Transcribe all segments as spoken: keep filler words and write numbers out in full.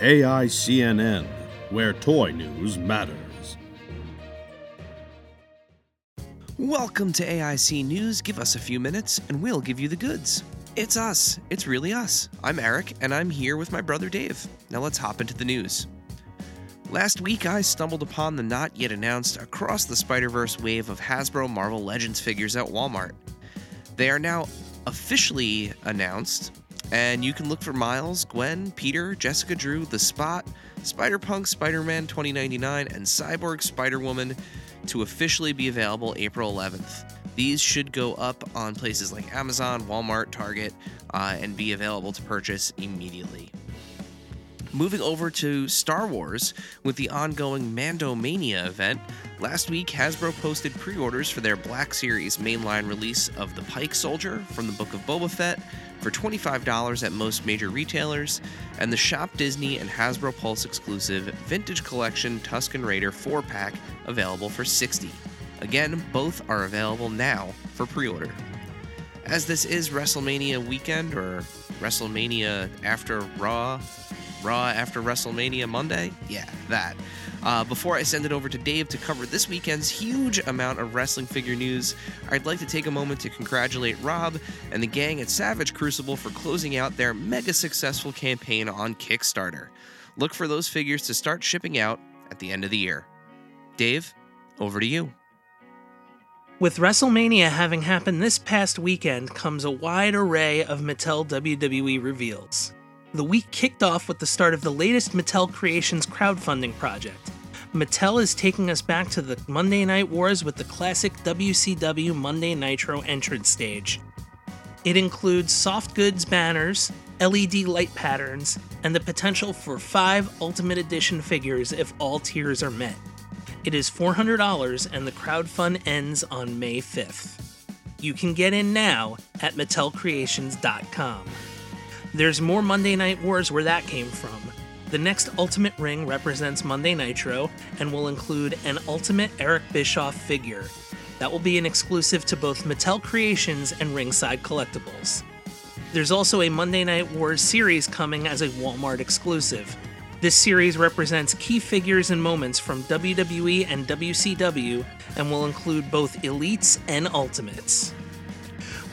A I C N N, where toy news matters. Welcome to A I C News. Give us a few minutes and we'll give you the goods. It's us. It's really us. I'm Eric, and I'm here with my brother Dave. Now let's hop into the news. Last week, I stumbled upon the not yet announced Across the Spider-Verse wave of Hasbro Marvel Legends figures at Walmart. They are now officially announced, and you can look for Miles, Gwen, Peter, Jessica Drew, The Spot, Spider Punk, Spider-Man twenty ninety-nine, and Cyborg Spider-Woman to officially be available April eleventh. These should go up on places like Amazon, Walmart, Target, uh, and be available to purchase immediately. Moving over to Star Wars, with the ongoing Mando Mania event, last week Hasbro posted pre-orders for their Black Series mainline release of the Pike Soldier from the Book of Boba Fett for twenty-five dollars at most major retailers, and the Shop Disney and Hasbro Pulse exclusive Vintage Collection Tusken Raider four pack available for sixty dollars. Again, both are available now for pre-order. As this is WrestleMania weekend, or WrestleMania after Raw, Raw after WrestleMania Monday? Yeah, that. Uh, before I send it over to Dave to cover this weekend's huge amount of wrestling figure news, I'd like to take a moment to congratulate Rob and the gang at Savage Crucible for closing out their mega successful campaign on Kickstarter. Look for those figures to start shipping out at the end of the year. Dave, over to you. With WrestleMania having happened this past weekend comes a wide array of Mattel W W E reveals. The week kicked off with the start of the latest Mattel Creations crowdfunding project. Mattel is taking us back to the Monday Night Wars with the classic W C W Monday Nitro entrance stage. It includes soft goods banners, L E D light patterns, and the potential for five Ultimate Edition figures if all tiers are met. It is four hundred dollars and the crowdfund ends on May fifth. You can get in now at Mattel Creations dot com. There's more Monday Night Wars where that came from. The next Ultimate Ring represents Monday Nitro and will include an Ultimate Eric Bischoff figure. That will be an exclusive to both Mattel Creations and Ringside Collectibles. There's also a Monday Night Wars series coming as a Walmart exclusive. This series represents key figures and moments from W W E and W C W and will include both Elites and Ultimates.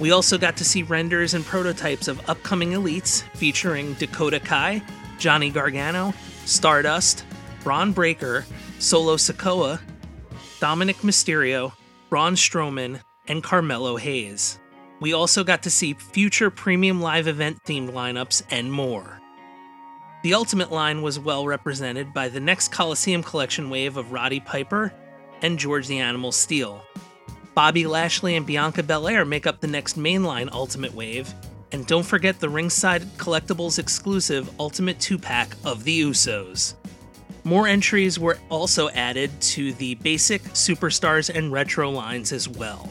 We also got to see renders and prototypes of upcoming Elites featuring Dakota Kai, Johnny Gargano, Stardust, Braun Breaker, Solo Sikoa, Dominic Mysterio, Braun Strowman, and Carmelo Hayes. We also got to see future premium live event themed lineups and more. The Ultimate line was well represented by the next Coliseum Collection wave of Roddy Piper and George the Animal Steele. Bobby Lashley and Bianca Belair make up the next mainline Ultimate wave, and don't forget the Ringside Collectibles exclusive Ultimate two pack of the Usos. More entries were also added to the basic, superstars, and retro lines as well.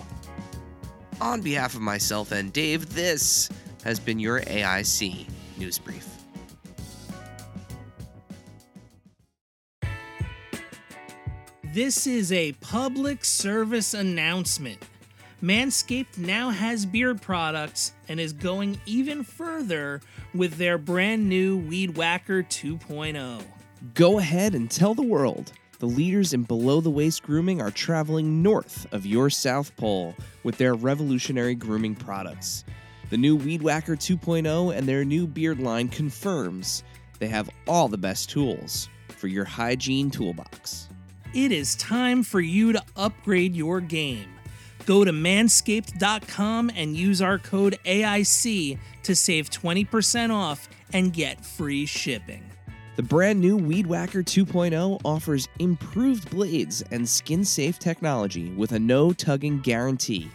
On behalf of myself and Dave, this has been your A I C News Brief. This is a public service announcement. Manscaped now has beard products and is going even further with their brand new Weed Whacker two point oh. Go ahead and tell the world. The leaders in below-the-waist grooming are traveling north of your South Pole with their revolutionary grooming products. The new Weed Whacker two point oh and their new beard line confirms they have all the best tools for your hygiene toolbox. It is time for you to upgrade your game. Go to manscaped dot com and use our code A I C to save twenty percent off and get free shipping. The brand new Weed Whacker two point oh offers improved blades and skin-safe technology with a no-tugging guarantee.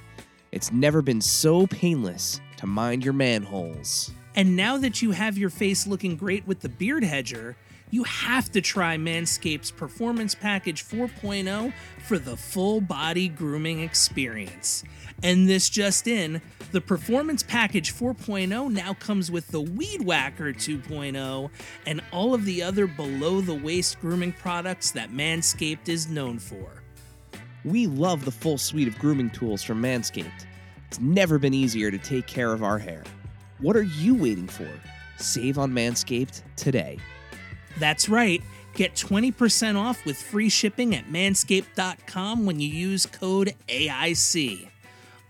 It's never been so painless to mind your manholes. And now that you have your face looking great with the beard hedger, you have to try Manscaped's Performance Package four point oh for the full-body grooming experience. And this just in, the Performance Package four point oh now comes with the Weed Whacker two point oh and all of the other below-the-waist grooming products that Manscaped is known for. We love the full suite of grooming tools from Manscaped. It's never been easier to take care of our hair. What are you waiting for? Save on Manscaped today. That's right. Get twenty percent off with free shipping at manscaped dot com when you use code A I C.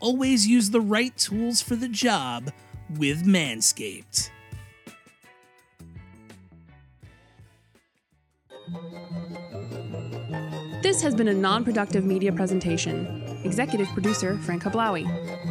Always use the right tools for the job with Manscaped. This has been a non-productive media presentation. Executive producer Frank Hablawi.